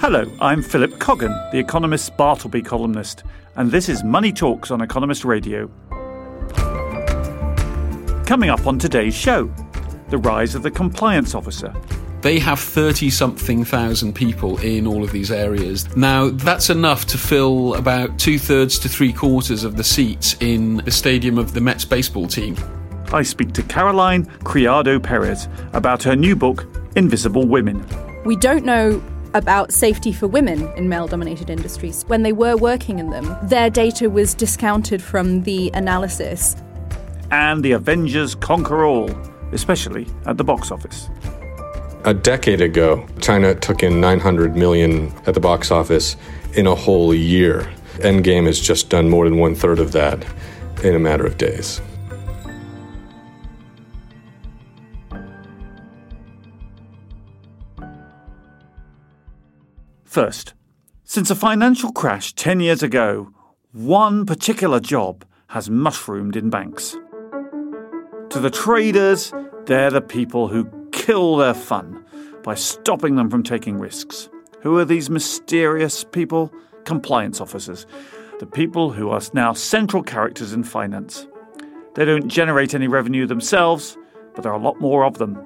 Hello, I'm Philip Coggan, The Economist's Bartleby columnist, and this is Money Talks on Economist Radio. Coming up on today's show, the rise of the compliance officer. They have 30-something thousand people in all of these areas. Now, that's enough to fill about 2/3 to 3/4 of the seats in the stadium of the Mets baseball team. I speak to Caroline Criado Perez about her new book, Invisible Women. We don't know about safety for women in male-dominated industries. When they were working in them, their data was discounted from the analysis. And the Avengers conquer all, especially at the box office. A decade ago, China took in $900 million at the box office in a whole year. Endgame has just done more than 1/3 of that in a matter of days. First, since a financial crash 10 years ago, one particular job has mushroomed in banks. To the traders, they're the people who kill their fun by stopping them from taking risks. Who are these mysterious people? Compliance officers. The people who are now central characters in finance. They don't generate any revenue themselves, but there are a lot more of them.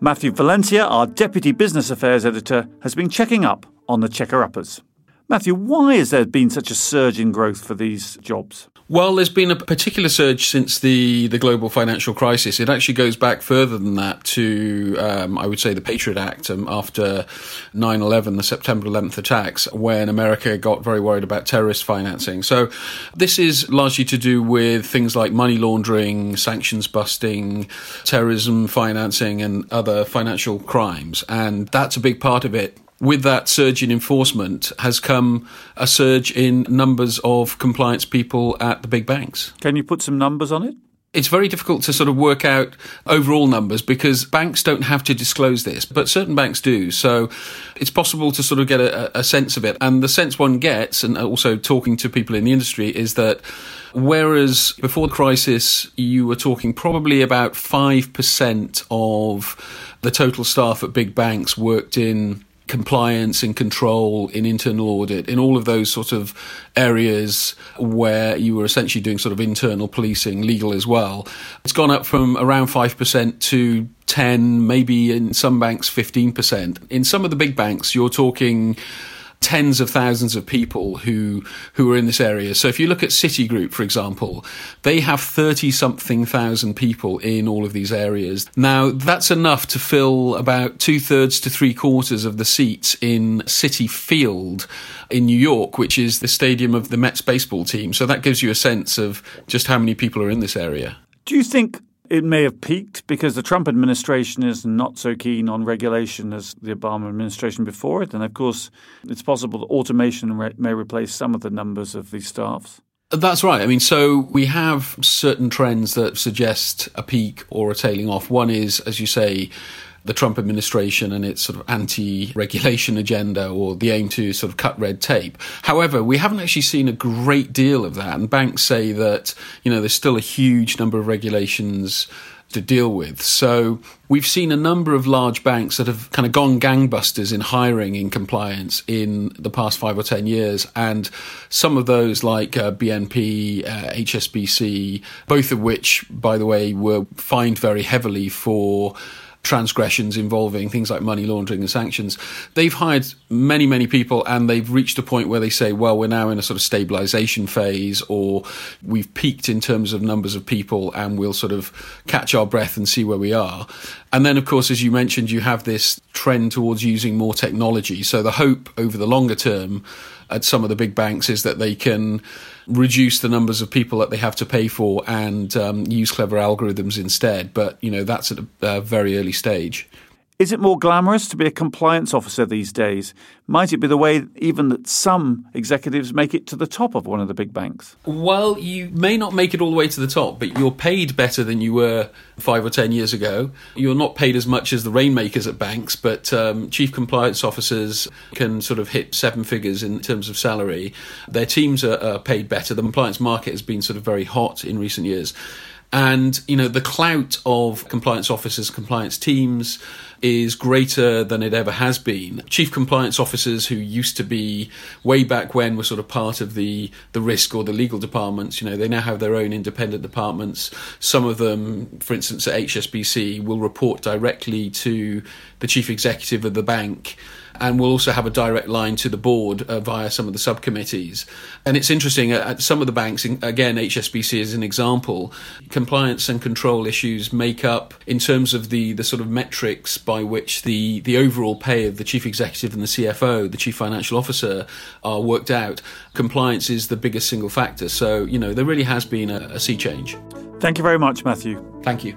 Matthew Valencia, our Deputy Business Affairs Editor, has been checking up on the checker-uppers. Matthew, why has there been such a surge in growth for these jobs? Well, there's been a particular surge since the global financial crisis. It actually goes back further than that to, I would say, the Patriot Act after 9/11, the September 11th attacks, when America got very worried about terrorist financing. So this is largely to do with things like money laundering, sanctions busting, terrorism financing, and other financial crimes. And that's a big part of it. With that surge in enforcement has come a surge in numbers of compliance people at the big banks. Can you put some numbers on it? It's very difficult to sort of work out overall numbers because banks don't have to disclose this, but certain banks do. So it's possible to sort of get a sense of it. And the sense one gets, and also talking to people in the industry, is that whereas before the crisis, you were talking probably about 5% of the total staff at big banks worked in compliance, in control, in internal audit, in all of those sort of areas where you were essentially doing sort of internal policing, legal as well. It's gone up from around 5% to 10%, maybe in some banks 15%. In some of the big banks, you're talking tens of thousands of people who are in this area. So if you look at Citigroup, for example, they have 30-something thousand people in all of these areas. Now, that's enough to fill about 2/3 to 3/4 of the seats in Citi Field in New York, which is the stadium of the Mets baseball team. So that gives you a sense of just how many people are in this area. Do you think it may have peaked because the Trump administration is not so keen on regulation as the Obama administration before it? And of course, it's possible that automation may replace some of the numbers of these staffs. That's right. I mean, so we have certain trends that suggest a peak or a tailing off. One is, as you say, the Trump administration and its sort of anti-regulation agenda, or the aim to sort of cut red tape. However, we haven't actually seen a great deal of that. And banks say that, you know, there's still a huge number of regulations to deal with. So we've seen a number of large banks that have kind of gone gangbusters in hiring in compliance in the past 5 or 10 years. And some of those like BNP, HSBC, both of which, by the way, were fined very heavily for transgressions involving things like money laundering and sanctions. They've hired many, many people, and they've reached a point where they say, well, we're now in a sort of stabilization phase, or we've peaked in terms of numbers of people, and we'll sort of catch our breath and see where we are. And then, of course, as you mentioned, you have this trend towards using more technology. So the hope over the longer term at some of the big banks is that they can reduce the numbers of people that they have to pay for and use clever algorithms instead. But, you know, that's at a very early stage. Is it more glamorous to be a compliance officer these days? Might it be the way even that some executives make it to the top of one of the big banks? Well, you may not make it all the way to the top, but you're paid better than you were 5 or 10 years ago. You're not paid as much as the rainmakers at banks, but chief compliance officers can sort of hit seven figures in terms of salary. Their teams are paid better. The compliance market has been sort of very hot in recent years. And, you know, the clout of compliance officers, compliance teams is greater than it ever has been. Chief compliance officers who used to be way back when were sort of part of the risk or the legal departments, you know, they now have their own independent departments. Some of them, for instance, at HSBC, will report directly to the chief executive of the bank, and we'll also have a direct line to the board via some of the subcommittees. And it's interesting, at some of the banks, again, HSBC is an example, compliance and control issues make up, in terms of the sort of metrics by which the overall pay of the chief executive and the CFO, the chief financial officer, are worked out, compliance is the biggest single factor. So, you know, there really has been a sea change. Thank you very much, Matthew. Thank you.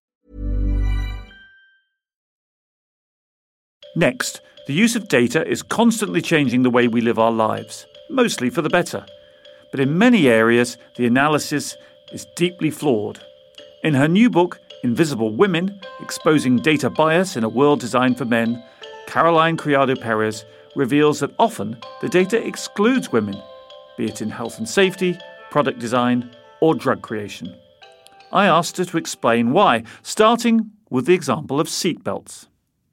Next, the use of data is constantly changing the way we live our lives, mostly for the better. But in many areas, the analysis is deeply flawed. In her new book, Invisible Women, Exposing Data Bias in a World Designed for Men, Caroline Criado Perez reveals that often the data excludes women, be it in health and safety, product design, or drug creation. I asked her to explain why, starting with the example of seatbelts.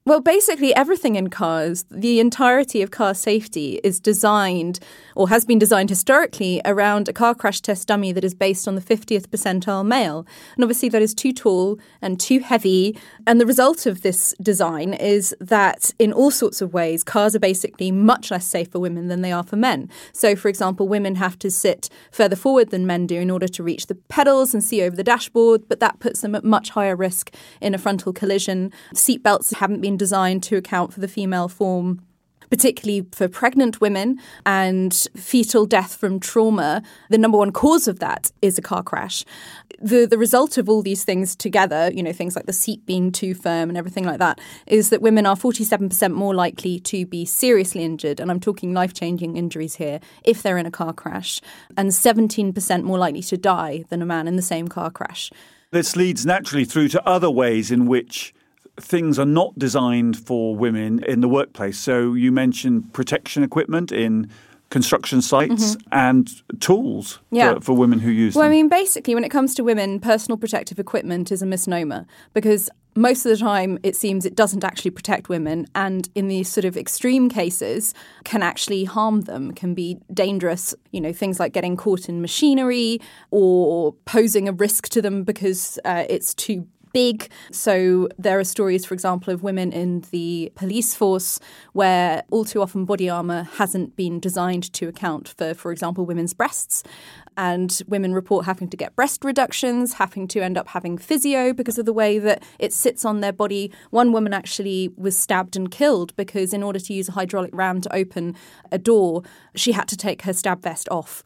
Well, basically everything in cars, the entirety of car safety is designed or has been designed historically around a car crash test dummy that is based on the 50th percentile male. And obviously that is too tall and too heavy. And the result of this design is that in all sorts of ways, cars are basically much less safe for women than they are for men. So, for example, women have to sit further forward than men do in order to reach the pedals and see over the dashboard. But that puts them at much higher risk in a frontal collision. Seatbelts haven't been designed to account for the female form, particularly for pregnant women and fetal death from trauma. The number one cause of that is a car crash. The result of all these things together, you know, things like the seat being too firm and everything like that, is that women are 47% more likely to be seriously injured, and I'm talking life-changing injuries here, if they're in a car crash, and 17% more likely to die than a man in the same car crash. This leads naturally through to other ways in which things are not designed for women in the workplace. So you mentioned protection equipment in construction sites and tools for women who use them. I mean, basically, when it comes to women, personal protective equipment is a misnomer because most of the time it seems it doesn't actually protect women, and in these sort of extreme cases can actually harm them, can be dangerous, you know, things like getting caught in machinery or posing a risk to them because it's too big. So there are stories, for example, of women in the police force where all too often body armour hasn't been designed to account for example, women's breasts. And women report having to get breast reductions, having to end up having physio because of the way that it sits on their body. One woman actually was stabbed and killed because in order to use a hydraulic ram to open a door, she had to take her stab vest off.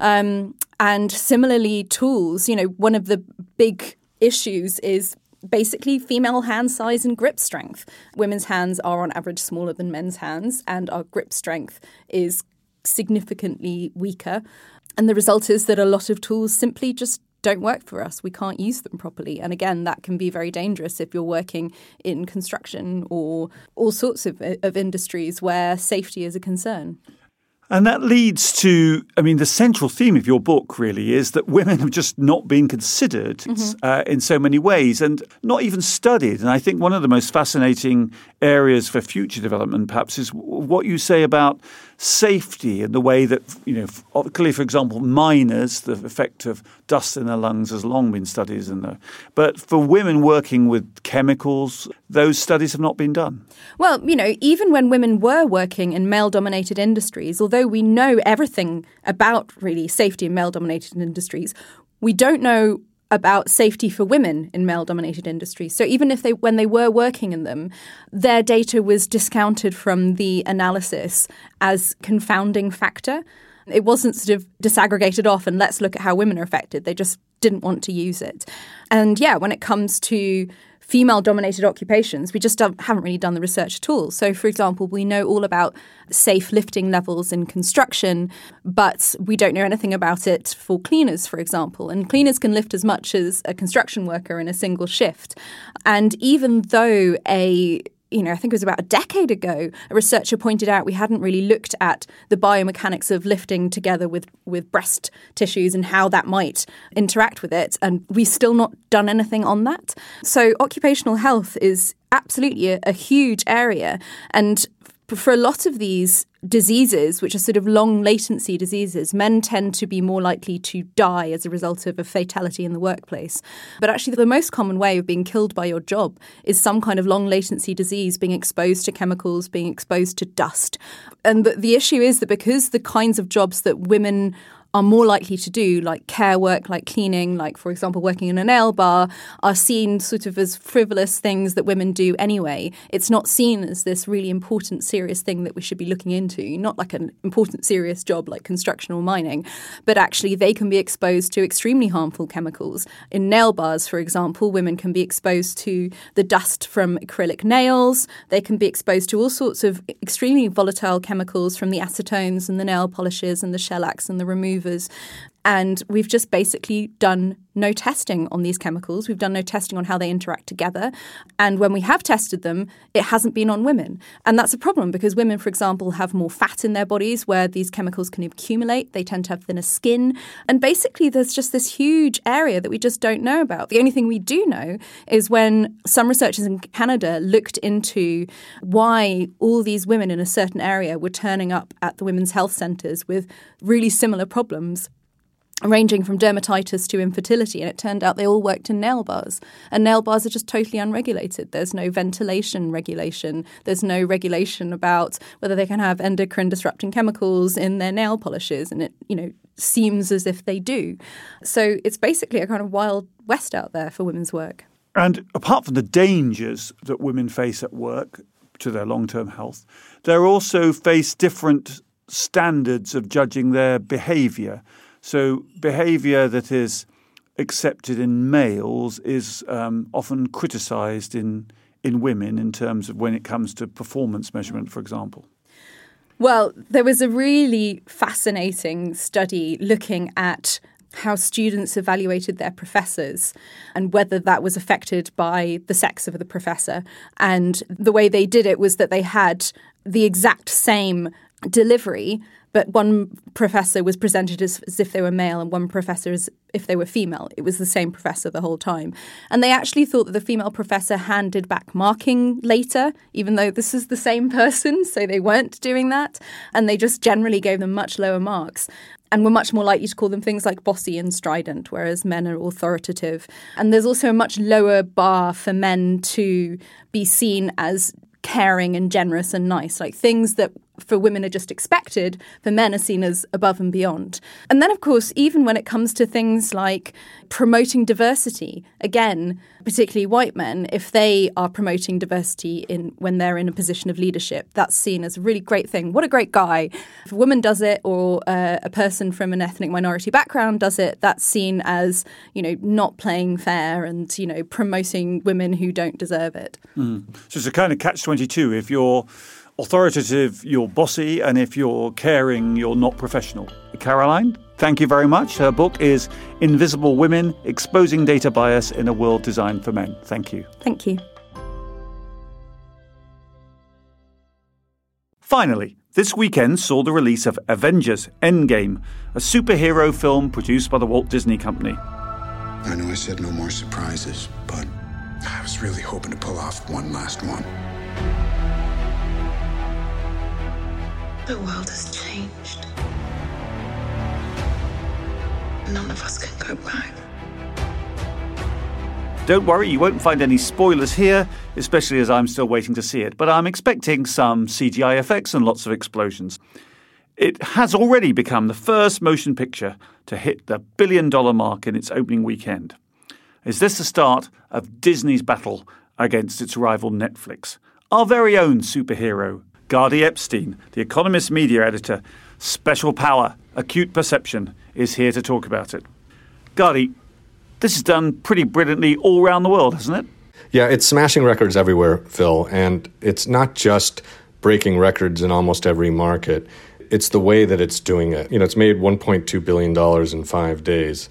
And similarly, tools, you know, one of the big issues is basically female hand size and grip strength. Women's hands are on average smaller than men's hands, and our grip strength is significantly weaker. And the result is that a lot of tools simply just don't work for us. We can't use them properly. And again, that can be very dangerous if you're working in construction or all sorts of industries where safety is a concern. And that leads to, I mean, the central theme of your book really is that women have just not been considered in so many ways and not even studied. And I think one of the most fascinating areas for future development perhaps is what you say about safety and the way that, you know, clearly, for example, minors, the effect of dust in their lungs has long been studied. But for women working with chemicals, those studies have not been done. Well, you know, even when women were working in male-dominated industries, although we know everything about really safety in male-dominated industries, we don't know about safety for women in male-dominated industries. So even if when they were working in them, their data was discounted from the analysis as confounding factor. It wasn't sort of disaggregated off and let's look at how women are affected. They just didn't want to use it. And yeah, when it comes to female-dominated occupations, we just haven't really done the research at all. So, for example, we know all about safe lifting levels in construction, but we don't know anything about it for cleaners, for example. And cleaners can lift as much as a construction worker in a single shift. And even though I think it was about a decade ago, a researcher pointed out we hadn't really looked at the biomechanics of lifting together with breast tissues and how that might interact with it. And we've still not done anything on that. So occupational health is absolutely a huge area. And for a lot of these diseases, which are sort of long latency diseases, men tend to be more likely to die as a result of a fatality in the workplace. But actually, the most common way of being killed by your job is some kind of long latency disease, being exposed to chemicals, being exposed to dust. And the issue is that because the kinds of jobs that women are more likely to do, like care work, like cleaning, like, for example, working in a nail bar, are seen sort of as frivolous things that women do anyway. It's not seen as this really important, serious thing that we should be looking into, not like an important, serious job like construction or mining, but actually they can be exposed to extremely harmful chemicals. In nail bars, for example, women can be exposed to the dust from acrylic nails. They can be exposed to all sorts of extremely volatile chemicals from the acetones and the nail polishes and the shellacs and the removers. And we've just basically done no testing on these chemicals. We've done no testing on how they interact together. And when we have tested them, it hasn't been on women. And that's a problem because women, for example, have more fat in their bodies where these chemicals can accumulate. They tend to have thinner skin. And basically, there's just this huge area that we just don't know about. The only thing we do know is when some researchers in Canada looked into why all these women in a certain area were turning up at the women's health centres with really similar problems, ranging from dermatitis to infertility. And it turned out they all worked in nail bars. And nail bars are just totally unregulated. There's no ventilation regulation. There's no regulation about whether they can have endocrine disrupting chemicals in their nail polishes. And it, you know, seems as if they do. So it's basically a kind of wild west out there for women's work. And apart from the dangers that women face at work to their long-term health, they're also face different standards of judging their behaviour. So behaviour that is accepted in males is often criticised in women in terms of when it comes to performance measurement, for example. Well, there was a really fascinating study looking at how students evaluated their professors and whether that was affected by the sex of the professor. And the way they did it was that they had the exact same delivery, but one professor was presented as if they were male and one professor as if they were female. It was the same professor the whole time. And they actually thought that the female professor handed back marking later, even though this is the same person, so they weren't doing that. And they just generally gave them much lower marks and were much more likely to call them things like bossy and strident, whereas men are authoritative. And there's also a much lower bar for men to be seen as caring and generous and nice, like things that for women are just expected, for men are seen as above and beyond. And then, of course, even when it comes to things like promoting diversity, again, particularly white men, if they are promoting diversity when they're in a position of leadership, that's seen as a really great thing. What a great guy. If a woman does it or a person from an ethnic minority background does it, that's seen as, you know, not playing fair and, you know, promoting women who don't deserve it. So it's a kind of catch-22. If you're authoritative, you're bossy, and if you're caring, you're not professional. Caroline, thank you very much. Her book is Invisible Women, Exposing Data Bias in a World Designed for Men. Thank you. Thank you. Finally, This weekend saw the release of Avengers: Endgame, a superhero film produced by the Walt Disney Company. I know I said no more surprises, but I was really hoping to pull off one last one. The world has changed. None of us can go back. Don't worry, you won't find any spoilers here, especially as I'm still waiting to see it, but I'm expecting some CGI effects and lots of explosions. It has already become the first motion picture to hit the billion-dollar mark in its opening weekend. Is this the start of Disney's battle against its rival Netflix? Our very own superhero, Gardy Epstein, The Economist media editor, special power, acute perception, is here to talk about it. Gardy, this is done pretty brilliantly all around the world, hasn't it? Yeah, it's smashing records everywhere, Phil, and it's not just breaking records in almost every market. It's the way that it's doing it. You know, it's made $1.2 billion in 5 days.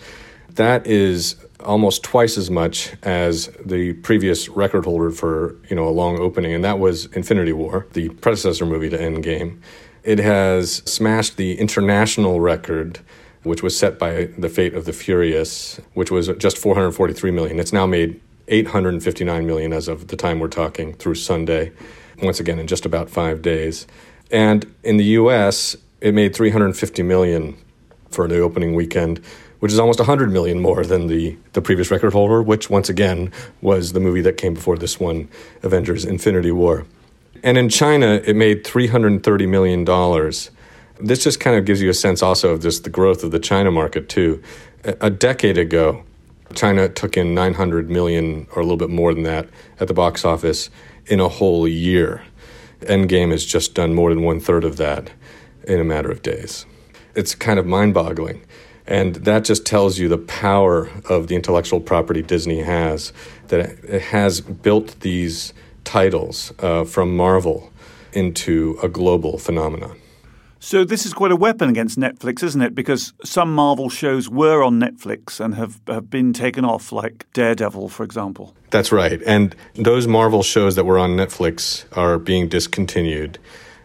That is almost twice as much as the previous record holder for, you know, a long opening, and that was Infinity War, the predecessor movie to Endgame. It has smashed the international record, which was set by The Fate of the Furious, which was just $443 million. It's now made $859 million as of the time we're talking through Sunday, once again in just about 5 days. And in the U.S., it made $350 million for the opening weekend, which is almost $100 million more than the previous record holder, which, once again, was the movie that came before this one, Avengers: Infinity War. And in China, it made $330 million. This just kind of gives you a sense also of just the growth of the China market, too. A decade ago, China took in $900 million, or a little bit more than that, at the box office in a whole year. Endgame has just done more than one-third of that in a matter of days. It's kind of mind-boggling. And that just tells you the power of the intellectual property Disney has, that it has built these titles from Marvel into a global phenomenon. So this is quite a weapon against Netflix, isn't it? Because some Marvel shows were on Netflix and have been taken off, like Daredevil, for example. That's right. And those Marvel shows that were on Netflix are being discontinued.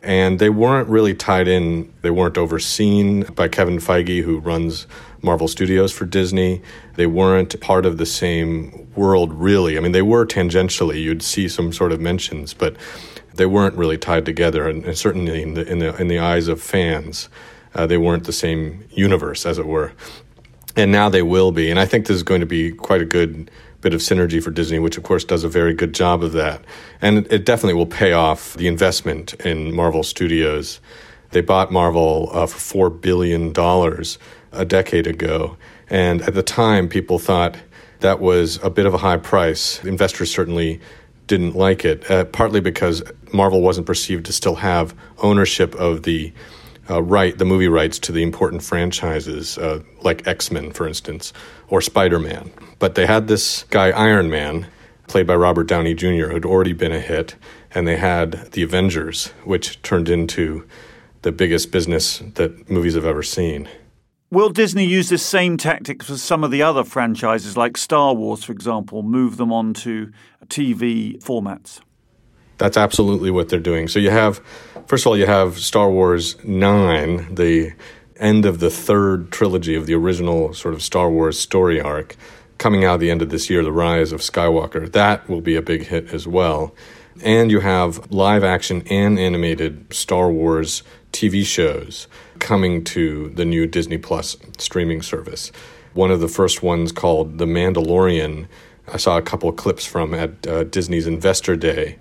And they weren't really tied in. They weren't overseen by Kevin Feige, who runs Marvel Studios for Disney. They weren't part of the same world, really. I mean, they were tangentially. You'd see some sort of mentions, but they weren't really tied together. And certainly in the eyes of fans, they weren't the same universe, as it were. And now they will be. And I think this is going to be quite a good bit of synergy for Disney, which of course does a very good job of that. And it definitely will pay off the investment in Marvel Studios. They bought Marvel for $4 billion a decade ago. And at the time, people thought that was a bit of a high price. Investors certainly didn't like it, partly because Marvel wasn't perceived to still have ownership of the movie rights to the important franchises, like X-Men, for instance, or Spider-Man. But they had this guy, Iron Man, played by Robert Downey Jr., who'd already been a hit, and they had the Avengers, which turned into the biggest business that movies have ever seen. Will Disney use this same tactic for some of the other franchises, like Star Wars, for example, move them onto TV formats? That's absolutely what they're doing. So you have, first of all, you have Star Wars 9, the end of the third trilogy of the original sort of Star Wars story arc, coming out at the end of this year, The Rise of Skywalker. That will be a big hit as well. And you have live action and animated Star Wars TV shows coming to the new Disney Plus streaming service. One of the first ones, called The Mandalorian, I saw a couple of clips from at Disney's Investor Day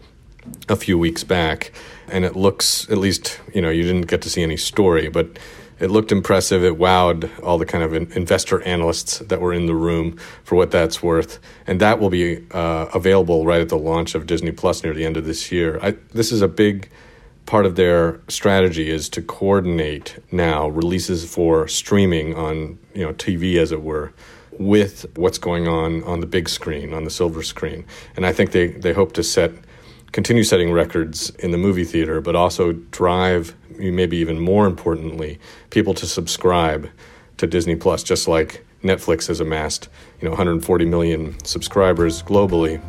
a few weeks back, and it looks, at least, you know, you didn't get to see any story, but it looked impressive. It wowed all the kind of investor analysts that were in the room, for what that's worth. And that will be available right at the launch of Disney Plus near the end of this year. This is a big part of their strategy, is to coordinate now releases for streaming on, you know, TV, as it were, with what's going on the big screen, on the silver screen. And I think they hope to continue setting records in the movie theater, but also drive, maybe even more importantly, people to subscribe to Disney Plus, just like Netflix has amassed, you know, 140 million subscribers globally.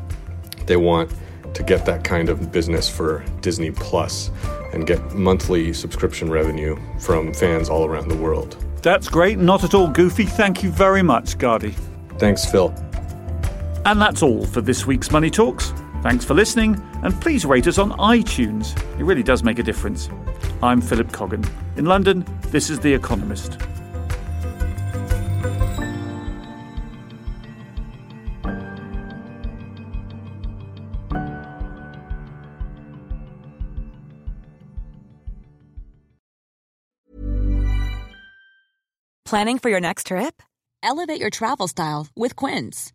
They want to get that kind of business for Disney Plus. and get monthly subscription revenue from fans all around the world. That's great. Not at all goofy. Thank you very much, Gardy. Thanks, Phil. And that's all for this week's Money Talks. Thanks for listening, and please rate us on iTunes. It really does make a difference. I'm Philip Coggan. In London, this is The Economist. Planning for your next trip? Elevate your travel style with Quince.